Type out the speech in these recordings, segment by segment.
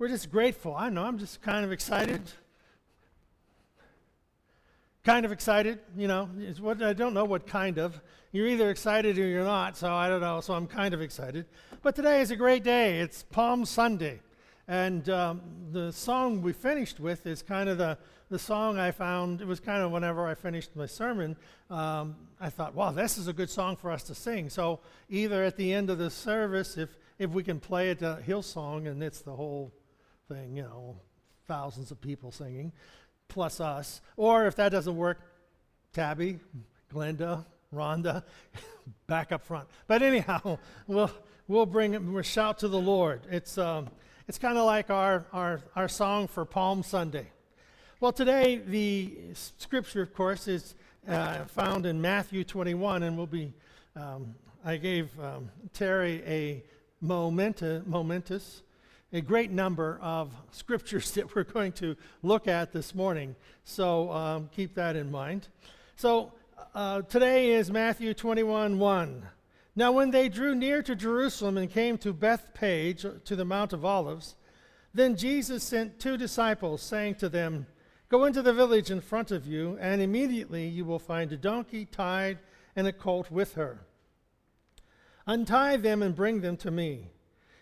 We're just grateful. I know, I'm just kind of excited. Kind of excited, you know. It's what I don't know what kind of. You're either excited or you're not, so I don't know, so I'm kind of excited. But today is a great day. It's Palm Sunday. And the song we finished with is kind of the song I found. It was kind of whenever I finished my sermon, I thought, wow, this is a good song for us to sing. So either at the end of the service, if we can play it, Hillsong, and it's the whole thing, you know, thousands of people singing, plus us. Or if that doesn't work, Tabby, Glenda, Rhonda, back up front. But anyhow, we'll shout to the Lord. It's kind of like our song for Palm Sunday. Well, today the scripture, of course, is found in Matthew 21, and we'll be. I gave Terry a momentous. A great number of scriptures that we're going to look at this morning. So keep that in mind. So today is Matthew 21:1. Now when they drew near to Jerusalem and came to Bethpage, to the Mount of Olives, then Jesus sent two disciples, saying to them, "Go into the village in front of you, and immediately you will find a donkey tied and a colt with her. Untie them and bring them to me.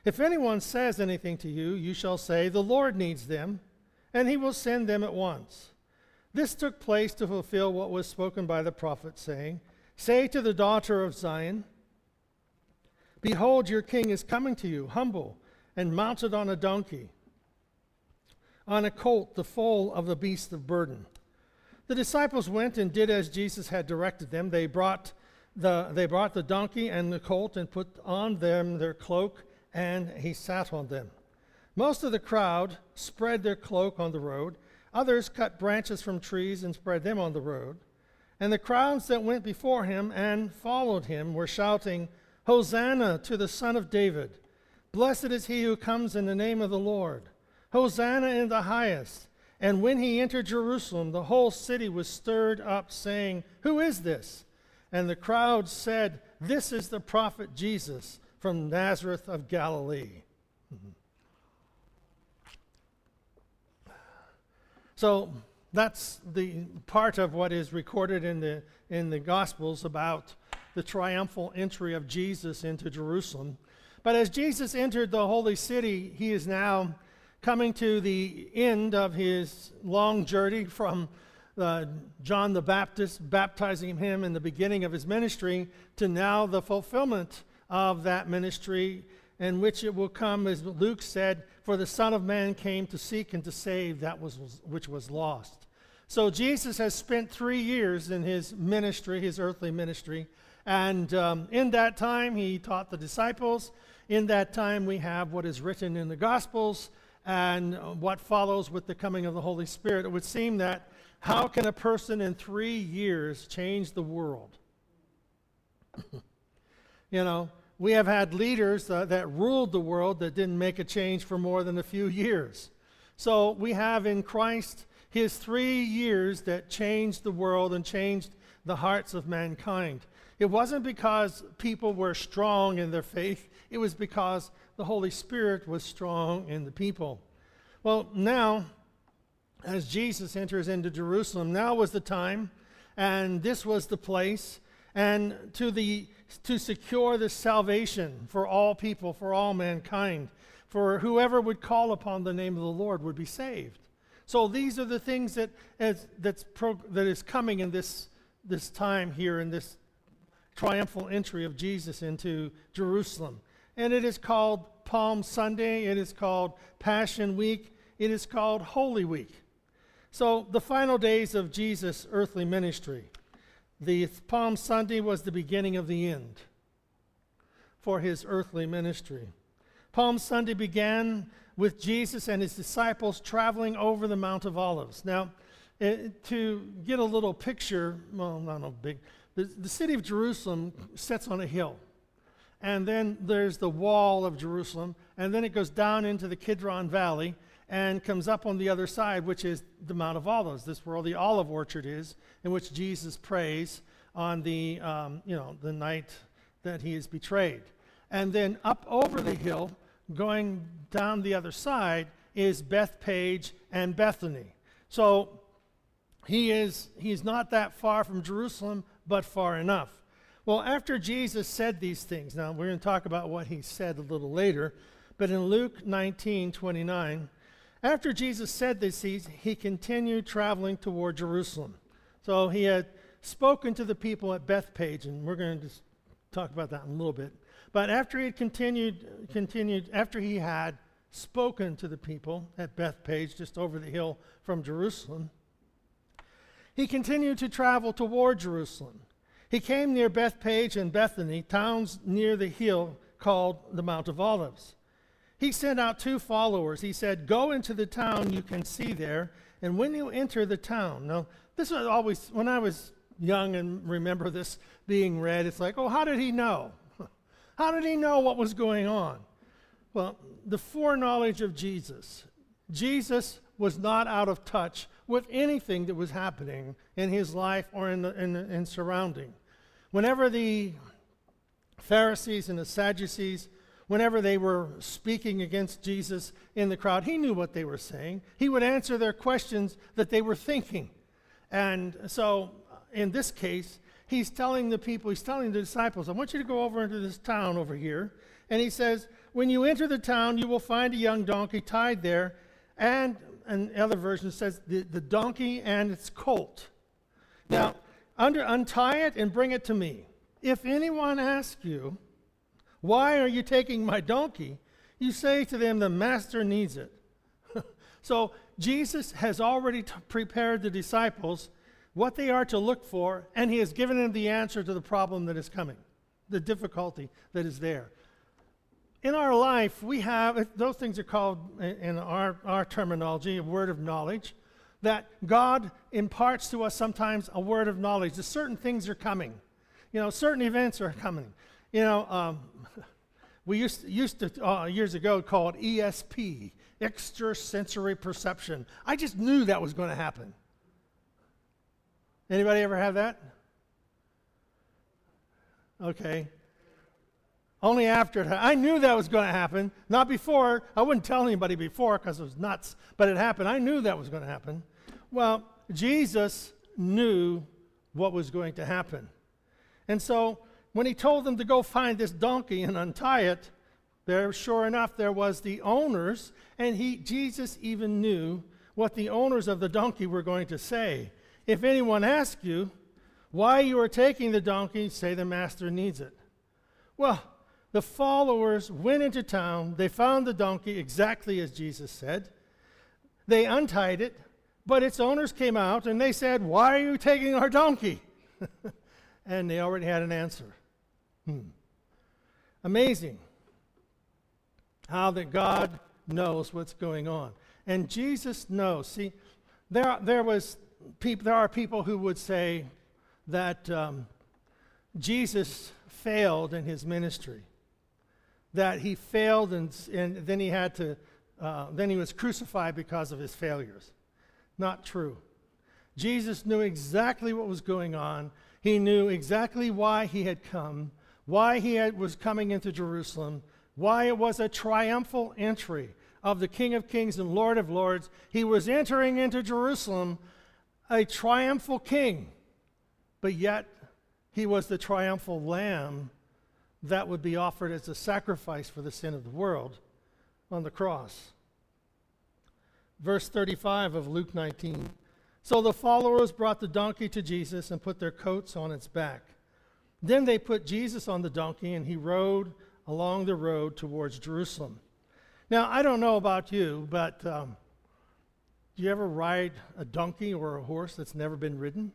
If anyone says anything to you, you shall say, 'The Lord needs them,' and he will send them at once." This took place to fulfill what was spoken by the prophet, saying, "Say to the daughter of Zion, 'Behold, your king is coming to you, humble and mounted on a donkey, on a colt, the foal of the beast of burden.'" The disciples went and did as Jesus had directed them. They brought the donkey and the colt and put on them their cloak, and he sat on them. Most of the crowd spread their cloak on the road. Others cut branches from trees and spread them on the road. And the crowds that went before him and followed him were shouting, "Hosanna to the Son of David. Blessed is he who comes in the name of the Lord. Hosanna in the highest." And when he entered Jerusalem, the whole city was stirred up, saying, "Who is this?" And the crowd said, "This is the prophet Jesus from Nazareth of Galilee." So that's the part of what is recorded in the Gospels about the triumphal entry of Jesus into Jerusalem. But as Jesus entered the holy city, he is now coming to the end of his long journey from John the Baptist baptizing him in the beginning of his ministry to now the fulfillment of that ministry, in which it will come, as Luke said, "For the Son of Man came to seek and to save that which was lost." So Jesus has spent 3 years in his ministry, his earthly ministry, and in that time he taught the disciples. In that time we have what is written in the Gospels and what follows with the coming of the Holy Spirit. It would seem that how can a person in 3 years change the world? You know, we have had leaders that ruled the world that didn't make a change for more than a few years. So we have in Christ his 3 years that changed the world and changed the hearts of mankind. It wasn't because people were strong in their faith. It was because the Holy Spirit was strong in the people. Well, now, as Jesus enters into Jerusalem, now was the time, and this was the place, and to secure the salvation for all people, for all mankind, for whoever would call upon the name of the Lord would be saved. So these are the things that is coming in this time here, in this triumphal entry of Jesus into Jerusalem. And it is called Palm Sunday, it is called Passion Week, it is called Holy Week. So the final days of Jesus' earthly ministry. The Palm Sunday was the beginning of the end for his earthly ministry. Palm Sunday began with Jesus and his disciples traveling over the Mount of Olives. Now, to get a little picture, well, not a big, the city of Jerusalem sits on a hill. And then there's the wall of Jerusalem. And then it goes down into the Kidron Valley and comes up on the other side, which is the Mount of Olives. This is where the olive orchard is, in which Jesus prays on the night that he is betrayed. And then up over the hill, going down the other side, is Bethpage and Bethany. So he's not that far from Jerusalem, but far enough. Well, after Jesus said these things, now we're going to talk about what he said a little later, but in Luke 19:29, after Jesus said this, he continued traveling toward Jerusalem. So he had spoken to the people at Bethpage, and we're going to just talk about that in a little bit. But after he had continued, after he had spoken to the people at Bethpage, just over the hill from Jerusalem, he continued to travel toward Jerusalem. He came near Bethpage and Bethany, towns near the hill called the Mount of Olives. He sent out two followers. He said, "Go into the town you can see there, and when you enter the town..." Now, this was always, when I was young and remember this being read, it's like, oh, how did he know? How did he know what was going on? Well, the foreknowledge of Jesus. Jesus was not out of touch with anything that was happening in his life or in surrounding. Whenever the Pharisees and the Sadducees, whenever they were speaking against Jesus in the crowd, he knew what they were saying. He would answer their questions that they were thinking. And so in this case, he's telling the people, he's telling the disciples, I want you to go over into this town over here. And he says, when you enter the town, you will find a young donkey tied there, and the other version says the donkey and its colt. Now, untie it and bring it to me. If anyone asks you, why are you taking my donkey? You say to them, the master needs it. So Jesus has already prepared the disciples what they are to look for, and he has given them the answer to the problem that is coming, the difficulty that is there. In our life, we have, those things are called, in our terminology, a word of knowledge, that God imparts to us sometimes a word of knowledge. That certain things are coming. You know, certain events are coming. You know, we used to years ago, call it ESP, extrasensory perception. I just knew that was going to happen. Anybody ever have that? Okay. Only after it happened. I knew that was going to happen. Not before. I wouldn't tell anybody before because it was nuts. But it happened. I knew that was going to happen. Well, Jesus knew what was going to happen. And so when he told them to go find this donkey and untie it, there, sure enough, there was the owners. And Jesus even knew what the owners of the donkey were going to say. If anyone asks you why you are taking the donkey, say the master needs it. Well, the followers went into town. They found the donkey exactly as Jesus said. They untied it, but its owners came out and they said, why are you taking our donkey? And they already had an answer. Amazing how that God knows what's going on. And Jesus knows. See, there are people who would say that Jesus failed in his ministry. That he failed, and then he had to, then he was crucified because of his failures. Not true. Jesus knew exactly what was going on. He knew exactly why he had come, why he was coming into Jerusalem, why it was a triumphal entry of the King of Kings and Lord of Lords. He was entering into Jerusalem, a triumphal king, but yet he was the triumphal lamb that would be offered as a sacrifice for the sin of the world on the cross. Verse 35 of Luke 19. So the followers brought the donkey to Jesus and put their coats on its back. Then they put Jesus on the donkey and he rode along the road towards Jerusalem. Now, I don't know about you, but do you ever ride a donkey or a horse that's never been ridden?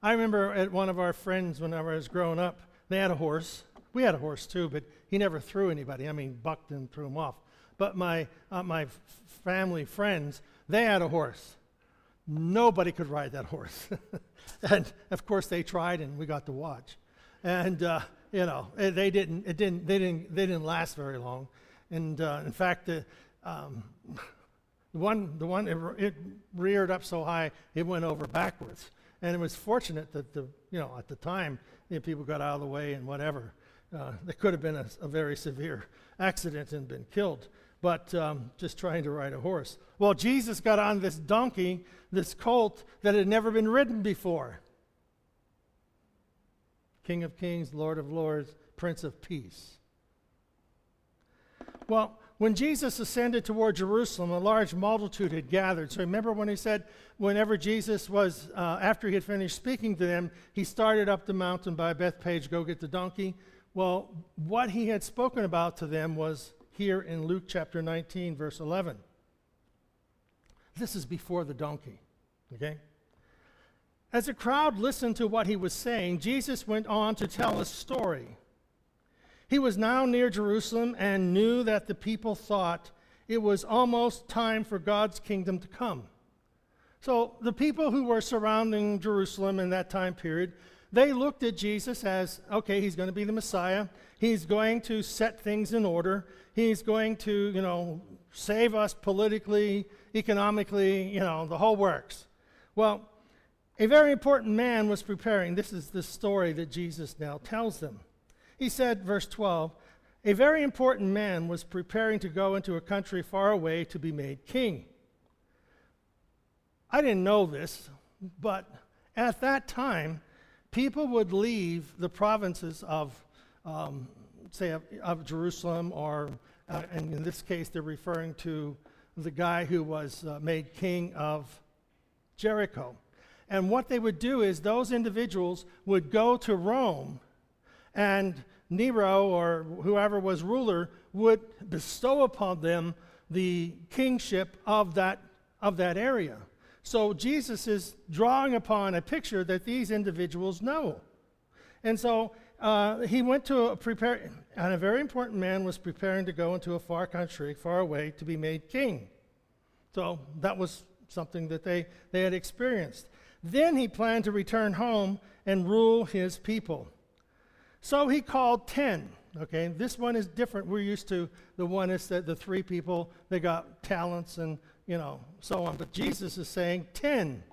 I remember at one of our friends when I was growing up, they had a horse. We had a horse too, but he never threw anybody. I mean, bucked and threw him off. But my family friends, they had a horse. Nobody could ride that horse. And of course, they tried, and we got to watch. And you know, they didn't last very long. And in fact, the one it reared up so high it went over backwards. And it was fortunate that at the time, people got out of the way and whatever. There could have been a very severe accident and been killed, but just trying to ride a horse. Well, Jesus got on this donkey, this colt that had never been ridden before. King of Kings, Lord of Lords, Prince of Peace. Well, when Jesus ascended toward Jerusalem, a large multitude had gathered. So remember when he said, whenever Jesus was, after he had finished speaking to them, he started up the mountain by Bethpage, go get the donkey. Well, what he had spoken about to them was here in Luke chapter 19, verse 11. This is before the donkey, okay? As the crowd listened to what he was saying, Jesus went on to tell a story. He was now near Jerusalem and knew that the people thought it was almost time for God's kingdom to come. So the people who were surrounding Jerusalem in that time period, they looked at Jesus as, okay, he's going to be the Messiah. He's going to set things in order. He's going to, you know, save us politically, economically, you know, the whole works. Well, a very important man was preparing. This is the story that Jesus now tells them. He said, verse 12, a very important man was preparing to go into a country far away to be made king. I didn't know this, but at that time, people would leave the provinces of, say, of Jerusalem, or, and in this case, they're referring to the guy who was made king of Jericho. And what they would do is those individuals would go to Rome, and Nero or whoever was ruler would bestow upon them the kingship of that area. So Jesus is drawing upon a picture that these individuals know. And so he went to and a very important man was preparing to go into a far country, far away, to be made king. So that was something that they had experienced. Then he planned to return home and rule his people. So he called 10, okay? This one is different. We're used to the one is that the three people, they got talents and, you know, so on. But Jesus is saying 10.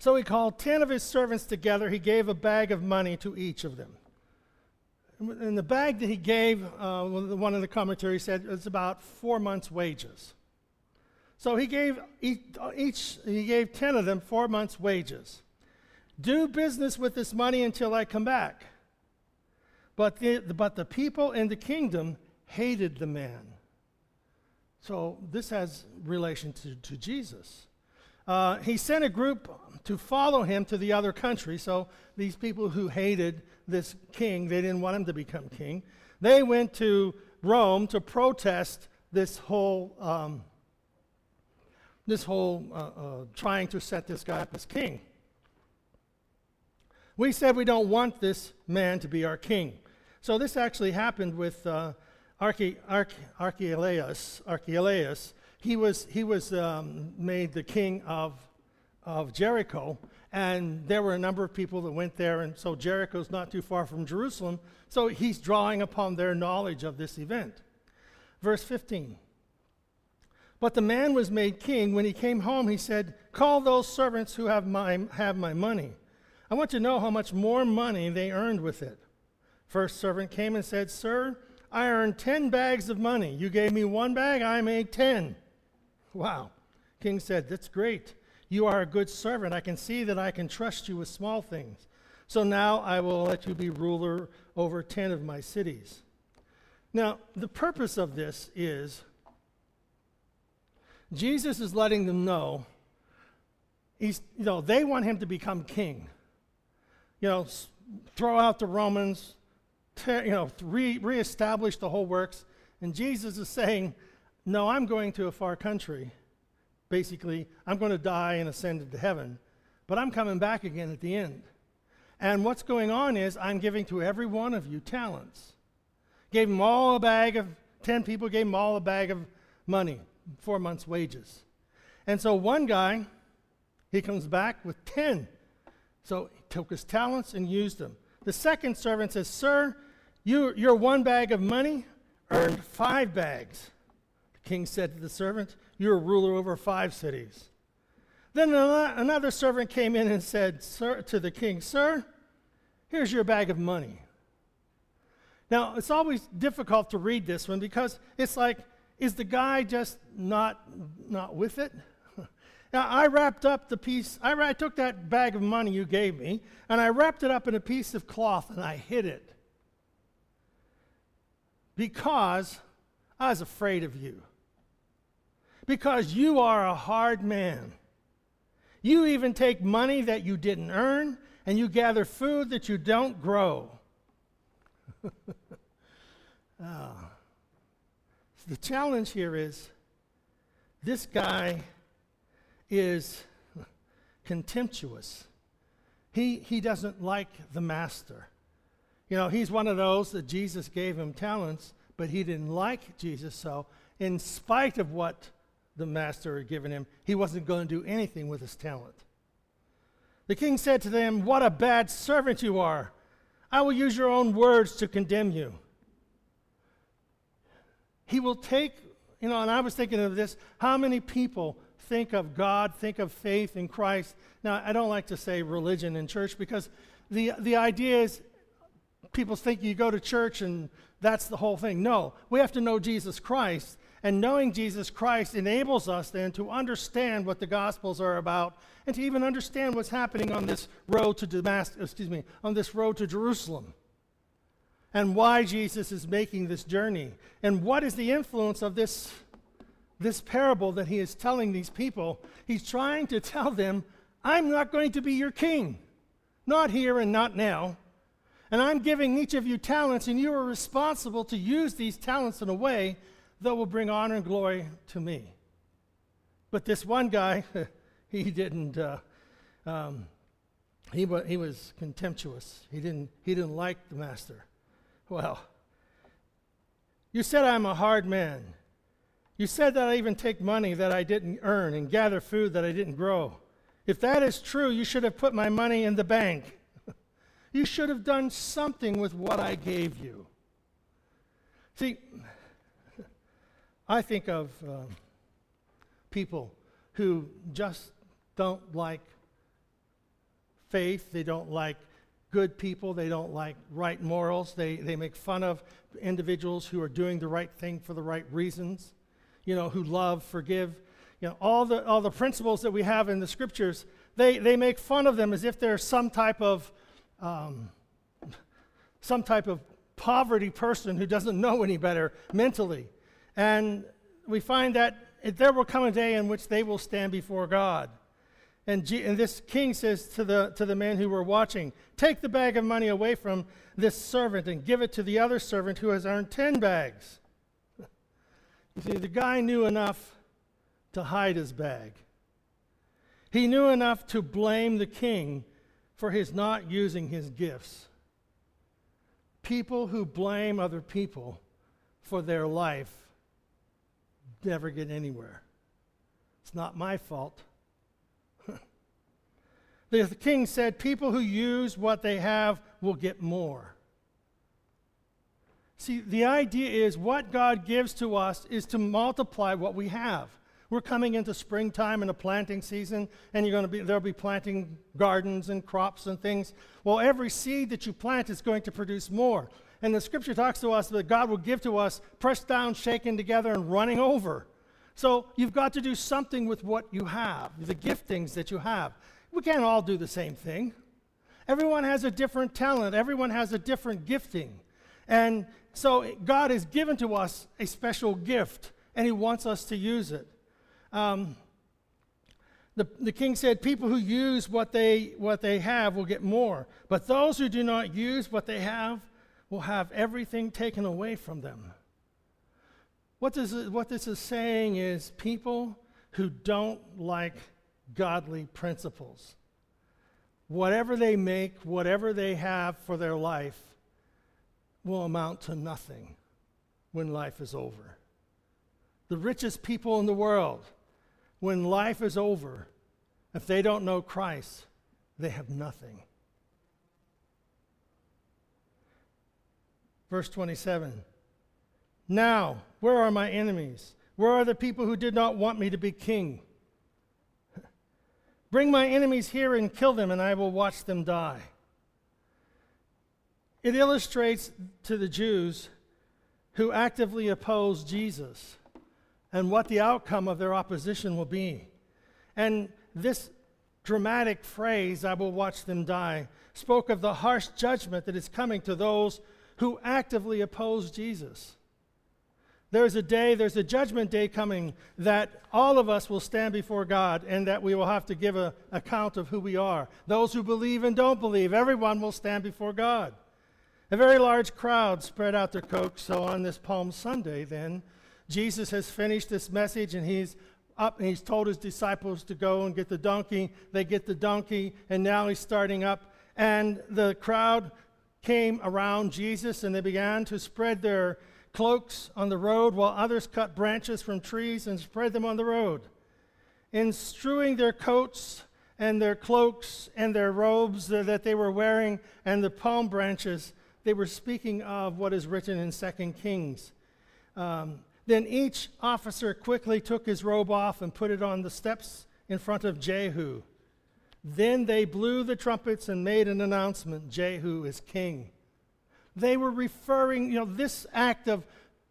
So he called 10 of his servants together. He gave a bag of money to each of them. And the bag that he gave, one of the commentaries said, it's about 4 months' wages. So he gave he gave 10 of them 4 months' wages. Do business with this money until I come back. But the people in the kingdom hated the man. So this has relation to Jesus. He sent a group to follow him to the other country. So these people who hated this king, they didn't want him to become king. They went to Rome to protest this whole trying to set this guy up as king. We said we don't want this man to be our king. So this actually happened with Archelaus. Archelaus, he was made the king of Jericho, and there were a number of people that went there, and so Jericho's not too far from Jerusalem, so he's drawing upon their knowledge of this event. Verse 15. But the man was made king. When he came home, he said, "Call those servants who have my money. I want to know how much more money they earned with it." First servant came and said, "Sir, I earned 10 bags of money. You gave me 1 bag, I made 10. Wow. King said, "That's great. You are a good servant. I can see that I can trust you with small things. So now I will let you be ruler over 10 of my cities." Now, the purpose of this is Jesus is letting them know, they want him to become king. You know, throw out the Romans, reestablish the whole works. And Jesus is saying, no, I'm going to a far country. Basically, I'm going to die and ascend into heaven, but I'm coming back again at the end. And what's going on is I'm giving to every one of you talents. Gave them all a bag of, 10 people gave them all a bag of money, 4 months' wages. And so one guy, he comes back with 10. So he took his talents and used them. The second servant says, "Sir, your 1 bag of money earned 5 bags. The king said to the servant, "You're a ruler over 5 cities. Then another servant came in and said to the king, "Sir, here's your bag of money. Now, it's always difficult to read this one because it's like, is the guy just not with it? Now, I wrapped up the piece. I took that bag of money you gave me, and I wrapped it up in a piece of cloth, and I hid it because I was afraid of you, because you are a hard man. You even take money that you didn't earn, and you gather food that you don't grow. Oh. The challenge here is this guy is contemptuous. He doesn't like the master. You know, he's one of those that Jesus gave him talents, but he didn't like Jesus, so in spite of what the master had given him, he wasn't going to do anything with his talent. The king said to them, "What a bad servant you are. I will use your own words to condemn you." He will take, you know, and I was thinking of this, how many people think of God, think of faith in Christ. Now, I don't like to say religion in church because the idea is people think you go to church and that's the whole thing. No, we have to know Jesus Christ, and knowing Jesus Christ enables us then to understand what the Gospels are about and to even understand what's happening on this road to Jerusalem, and why Jesus is making this journey, and what is the influence of this parable that he is telling these people. He's trying to tell them, I'm not going to be your king, not here and not now. And I'm giving each of you talents, and you are responsible to use these talents in a way that will bring honor and glory to me. But this one guy, he didn't. He was contemptuous. He didn't like the master. Well, you said I'm a hard man. You said that I even take money that I didn't earn and gather food that I didn't grow. If that is true, you should have put my money in the bank. You should have done something with what I gave you. See, I think of people who just don't like faith. They don't like good people. They don't like right morals. They make fun of individuals who are doing the right thing for the right reasons, you know, who love, forgive. You know, all the principles that we have in the Scriptures, they make fun of them as if they're some type of poverty person who doesn't know any better mentally. And we find that there will come a day in which they will stand before God. And this king says to the men who were watching, "Take the bag of money away from this servant and give it to the other servant who has earned 10 bags." You see, the guy knew enough to hide his bag. He knew enough to blame the king for his not using his gifts. People who blame other people for their life never get anywhere. It's not my fault. The king said, people who use what they have will get more. See, the idea is what God gives to us is to multiply what we have. We're coming into springtime and a planting season, and there'll be planting gardens and crops and things. Well, every seed that you plant is going to produce more. And the Scripture talks to us that God will give to us pressed down, shaken together, and running over. So you've got to do something with what you have, the giftings that you have. We can't all do the same thing. Everyone has a different talent. Everyone has a different gifting. And so God has given to us a special gift, and he wants us to use it. The king said, people who use what they have will get more, but those who do not use what they have will have everything taken away from them. What this is saying is people who don't like godly principles, whatever they make, whatever they have for their life, will amount to nothing when life is over. The richest people in the world, when life is over, if they don't know Christ, they have nothing. Verse 27, now, where are my enemies? Where are the people who did not want me to be king? Bring my enemies here and kill them, and I will watch them die. It illustrates to the Jews who actively oppose Jesus and what the outcome of their opposition will be. And this dramatic phrase, "I will watch them die," spoke of the harsh judgment that is coming to those who actively oppose Jesus. There's a judgment day coming that all of us will stand before God and that we will have to give an account of who we are. Those who believe and don't believe, everyone will stand before God. A very large crowd spread out their coats. So on this Palm Sunday, then, Jesus has finished this message and he's up and he's told his disciples to go and get the donkey. They get the donkey and now he's starting up. And the crowd came around Jesus and they began to spread their cloaks on the road, while others cut branches from trees and spread them on the road. In strewing their coats and their cloaks and their robes that they were wearing and the palm branches, they were speaking of what is written in 2 Kings. Then each officer quickly took his robe off and put it on the steps in front of Jehu. Then they blew the trumpets and made an announcement, "Jehu is king." They were referring, this act of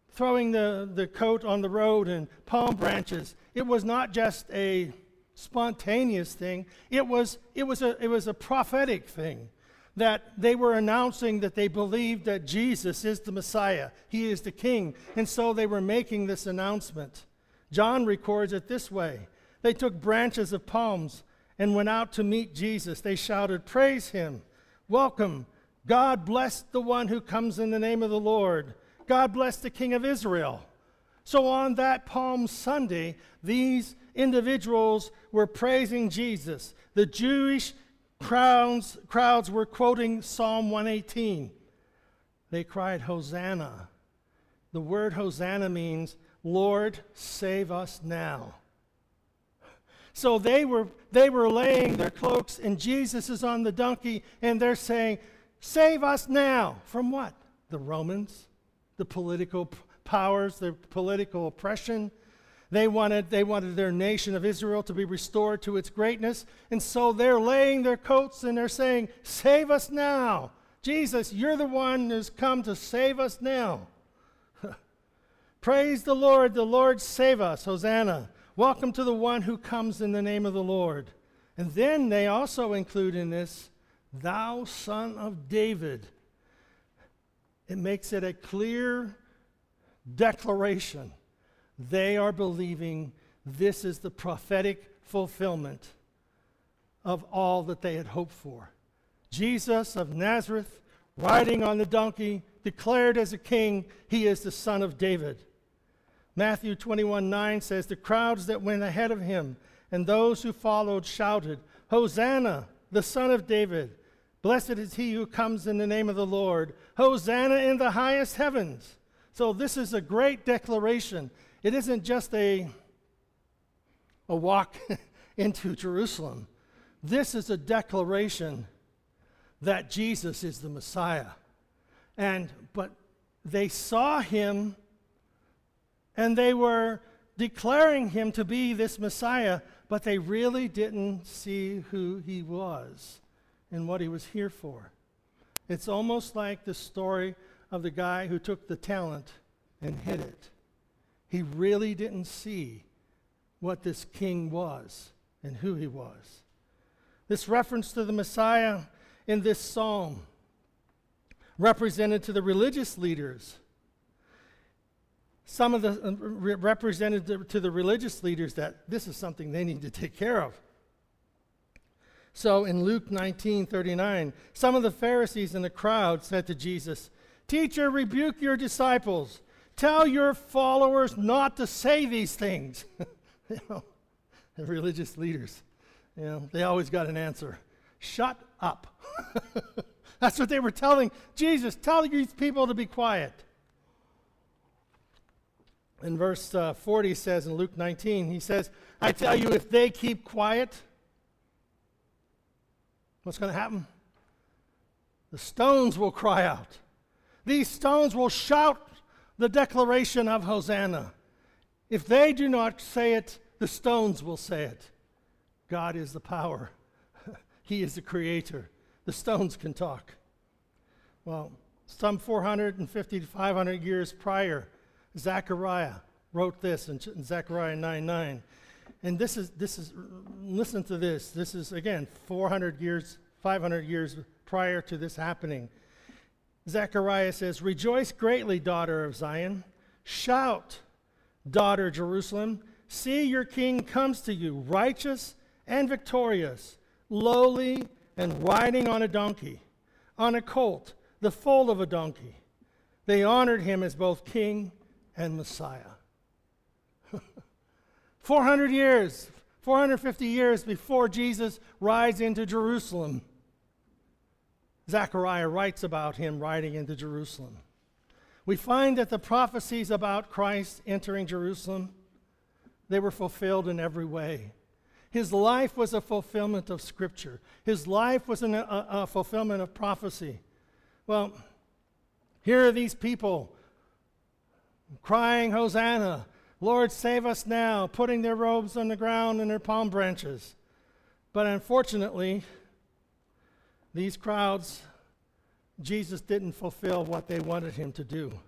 throwing the coat on the road and palm branches, it was not just a spontaneous thing. It was a prophetic thing, that they were announcing that they believed that Jesus is the Messiah. He is the king. And so they were making this announcement. John records it this way. They took branches of palms and went out to meet Jesus. They shouted, "Praise him. Welcome. God bless the one who comes in the name of the Lord. God bless the King of Israel." So on that Palm Sunday, these individuals were praising Jesus. The Jewish crowds were quoting Psalm 118. They cried, "Hosanna." The word Hosanna means, "Lord, save us now." So they were laying their cloaks, and Jesus is on the donkey, and they're saying, "Save us now." From what? The Romans, the political powers, the political oppression. They wanted their nation of Israel to be restored to its greatness. And so they're laying their coats and they're saying, "Save us now. Jesus, you're the one who's come to save us now." "Praise the Lord save us. Hosanna. Welcome to the one who comes in the name of the Lord." And then they also include in this, "Thou Son of David." It makes it a clear declaration. They are believing this is the prophetic fulfillment of all that they had hoped for. Jesus of Nazareth, riding on the donkey, declared as a king, he is the Son of David. Matthew 21:9 says, "The crowds that went ahead of him and those who followed shouted, 'Hosanna, the Son of David. Blessed is he who comes in the name of the Lord. Hosanna in the highest heavens.'" So this is a great declaration. It isn't just a walk into Jerusalem. This is a declaration that Jesus is the Messiah. But they saw him and they were declaring him to be this Messiah, but they really didn't see who he was and what he was here for. It's almost like the story of the guy who took the talent and hid it. He really didn't see what this king was and who he was. This reference to the Messiah in this psalm represented to the religious leaders. Represented to the religious leaders that this is something they need to take care of. So in Luke 19:39, some of the Pharisees in the crowd said to Jesus, "Teacher, rebuke your disciples. Tell your followers not to say these things." The religious leaders, they always got an answer. Shut up. That's what they were telling Jesus. Tell these people to be quiet. And verse 40 says in Luke 19, he says, "I tell you, if they keep quiet," what's going to happen? "The stones will cry out." These stones will shout the declaration of Hosanna. If they do not say it, the stones will say it. God is the power. He is the creator. The stones can talk. Well, some 450 to 500 years prior, Zechariah wrote this in Zechariah 9:9. And this is listen to this. This is, again, 400 years, 500 years prior to this happening. Zechariah says, "Rejoice greatly, daughter of Zion. Shout, daughter Jerusalem. See, your king comes to you, righteous and victorious, lowly and riding on a donkey, on a colt, the foal of a donkey." They honored him as both king and Messiah. 400 years, 450 years before Jesus rides into Jerusalem, Zechariah writes about him riding into Jerusalem. We find that the prophecies about Christ entering Jerusalem, they were fulfilled in every way. His life was a fulfillment of Scripture. His life was a fulfillment of prophecy. Well, here are these people crying, "Hosanna, Lord, save us now," putting their robes on the ground and their palm branches. But unfortunately, these crowds, Jesus didn't fulfill what they wanted him to do.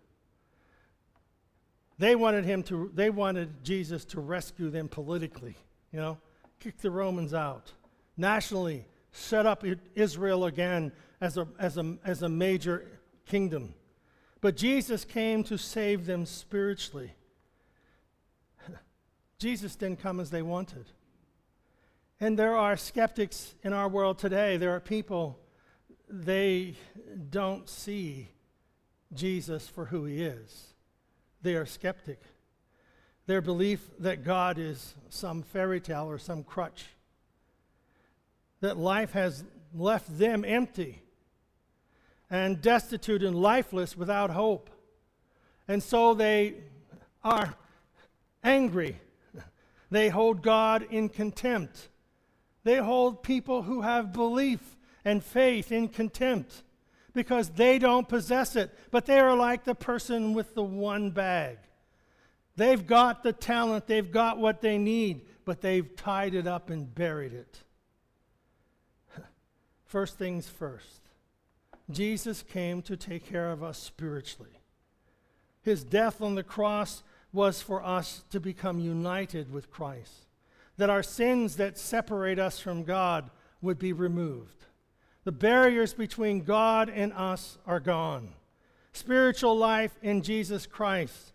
They wanted Jesus to rescue them politically, you know, kick the Romans out. Nationally, set up Israel again as a major kingdom. But Jesus came to save them spiritually. Jesus didn't come as they wanted. And there are skeptics in our world today. There are people, they don't see Jesus for who he is. They are skeptic. Their belief that God is some fairy tale or some crutch, that life has left them empty and destitute and lifeless without hope. And so they are angry. They hold God in contempt. They hold people who have belief and faith in contempt because they don't possess it. But they are like the person with the one bag. They've got the talent. They've got what they need, but they've tied it up and buried it. First things first. Jesus came to take care of us spiritually. His death on the cross was for us to become united with Christ, that our sins that separate us from God would be removed. The barriers between God and us are gone. Spiritual life in Jesus Christ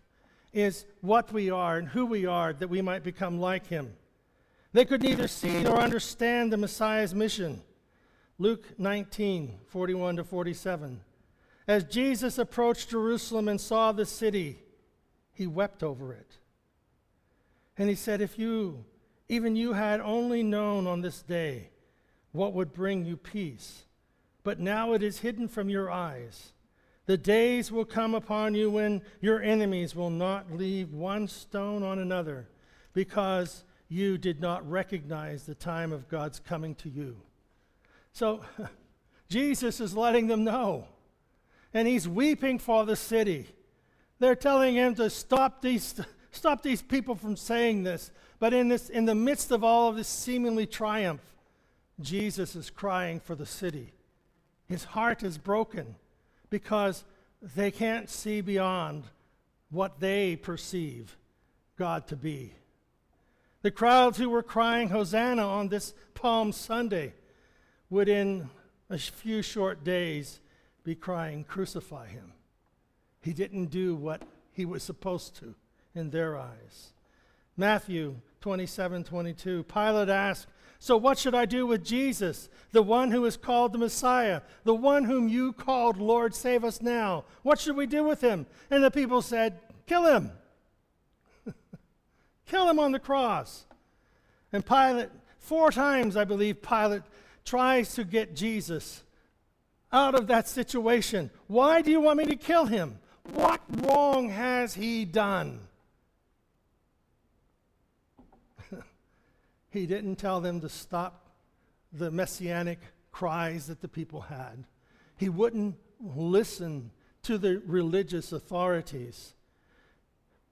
is what we are and who we are, that we might become like him. They could neither see nor understand the Messiah's mission. Luke 19, 41 to 47. "As Jesus approached Jerusalem and saw the city, he wept over it. And he said, 'If you had only known on this day what would bring you peace, but now it is hidden from your eyes. The days will come upon you when your enemies will not leave one stone on another, because you did not recognize the time of God's coming to you.'" So Jesus is letting them know, and he's weeping for the city. They're telling him to stop these people from saying this. But in the midst of all of this seemingly triumph, Jesus is crying for the city. His heart is broken because they can't see beyond what they perceive God to be. The crowds who were crying Hosanna on this Palm Sunday would in a few short days be crying, "Crucify him." He didn't do what he was supposed to in their eyes. Matthew 27:22. Pilate asked, "So what should I do with Jesus, the one who is called the Messiah, the one whom you called, 'Lord, save us now'? What should we do with him?" And the people said, "Kill him." Kill him on the cross. And Pilate, 4 times, I believe, Pilate tries to get Jesus out of that situation. "Why do you want me to kill him? What wrong has he done?" He didn't tell them to stop the messianic cries that the people had. He wouldn't listen to the religious authorities.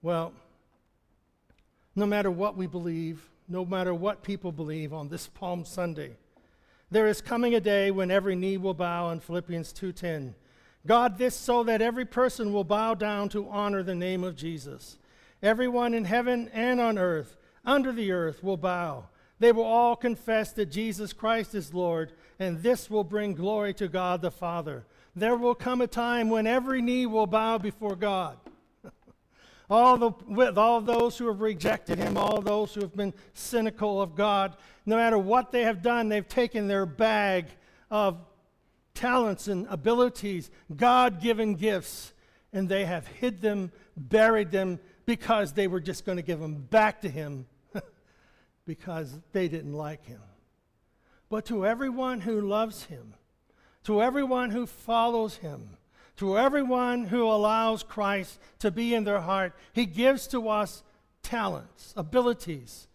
Well, no matter what we believe, no matter what people believe on this Palm Sunday, there is coming a day when every knee will bow in Philippians 2:10, God, this so that every person will bow down to honor the name of Jesus. Everyone in heaven and on earth, under the earth, will bow. They will all confess that Jesus Christ is Lord, and this will bring glory to God the Father. There will come a time when every knee will bow before God. All those who have rejected him, all those who have been cynical of God, no matter what they have done, they've taken their bag of talents and abilities, God-given gifts, and they have hid them, buried them, because they were just going to give them back to him because they didn't like him. But to everyone who loves him, to everyone who follows him, to everyone who allows Christ to be in their heart, he gives to us talents, abilities.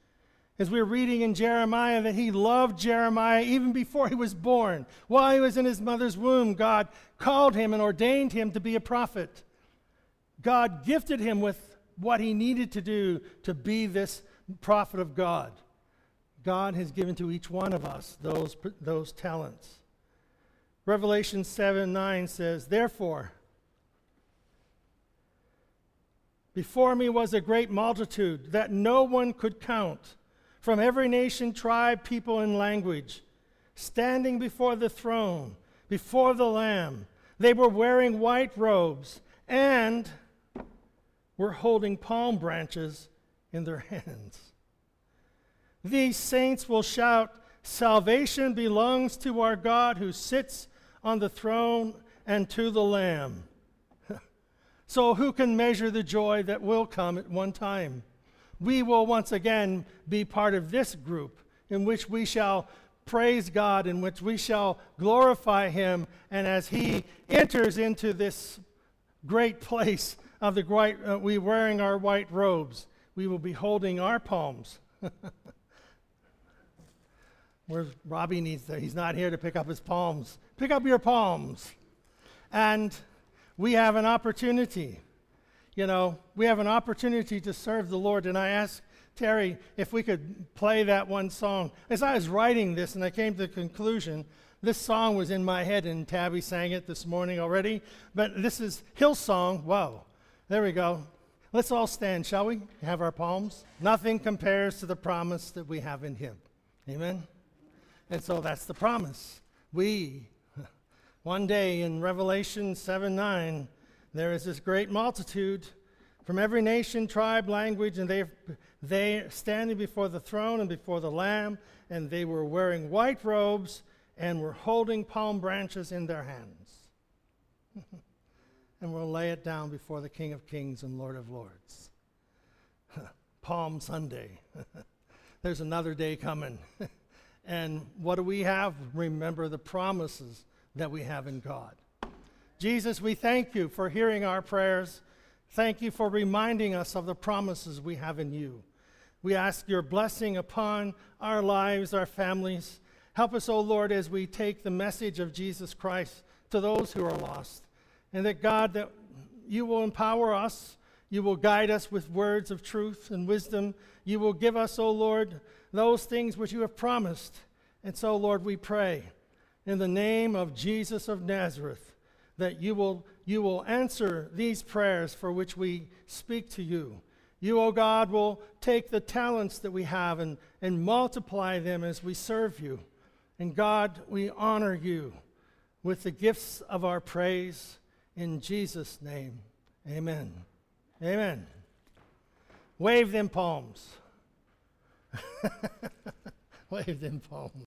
As we're reading in Jeremiah that he loved Jeremiah even before he was born. While he was in his mother's womb, God called him and ordained him to be a prophet. God gifted him with what he needed to do to be this prophet of God. God has given to each one of us those talents. Revelation 7:9 says, "Therefore, before me was a great multitude that no one could count, from every nation, tribe, people, and language, standing before the throne, before the Lamb. They were wearing white robes and were holding palm branches in their hands. These saints will shout, 'Salvation belongs to our God who sits on the throne and to the Lamb.'" So who can measure the joy that will come at one time? We will once again be part of this group in which we shall praise God, in which we shall glorify him, and as he enters into this great place of the great, we wearing our white robes, we will be holding our palms. Where's Robbie needs to, he's not here to pick up his palms. Pick up your palms. And we have an opportunity. You know, we have an opportunity to serve the Lord. And I asked Terry if we could play that one song. As I was writing this and I came to the conclusion, this song was in my head and Tabby sang it this morning already. But this is Hillsong. Whoa, there we go. Let's all stand, shall we? Have our palms. Nothing compares to the promise that we have in him. Amen? And so that's the promise. We, one day in Revelation 7:9, there is this great multitude from every nation, tribe, language, and they standing before the throne and before the Lamb, and they were wearing white robes and were holding palm branches in their hands. And we'll lay it down before the King of Kings and Lord of Lords. Palm Sunday. There's another day coming. And what do we have? Remember the promises that we have in God. Jesus, we thank you for hearing our prayers. Thank you for reminding us of the promises we have in you. We ask your blessing upon our lives, our families. Help us, O Lord, as we take the message of Jesus Christ to those who are lost. And that, God, that you will empower us. You will guide us with words of truth and wisdom. You will give us, O Lord, those things which you have promised. And so, Lord, we pray in the name of Jesus of Nazareth that you will answer these prayers for which we speak to you. You, O God, will take the talents that we have and multiply them as we serve you. And God, we honor you with the gifts of our praise in Jesus' name. Amen. Amen. Wave them palms. Wave them palms.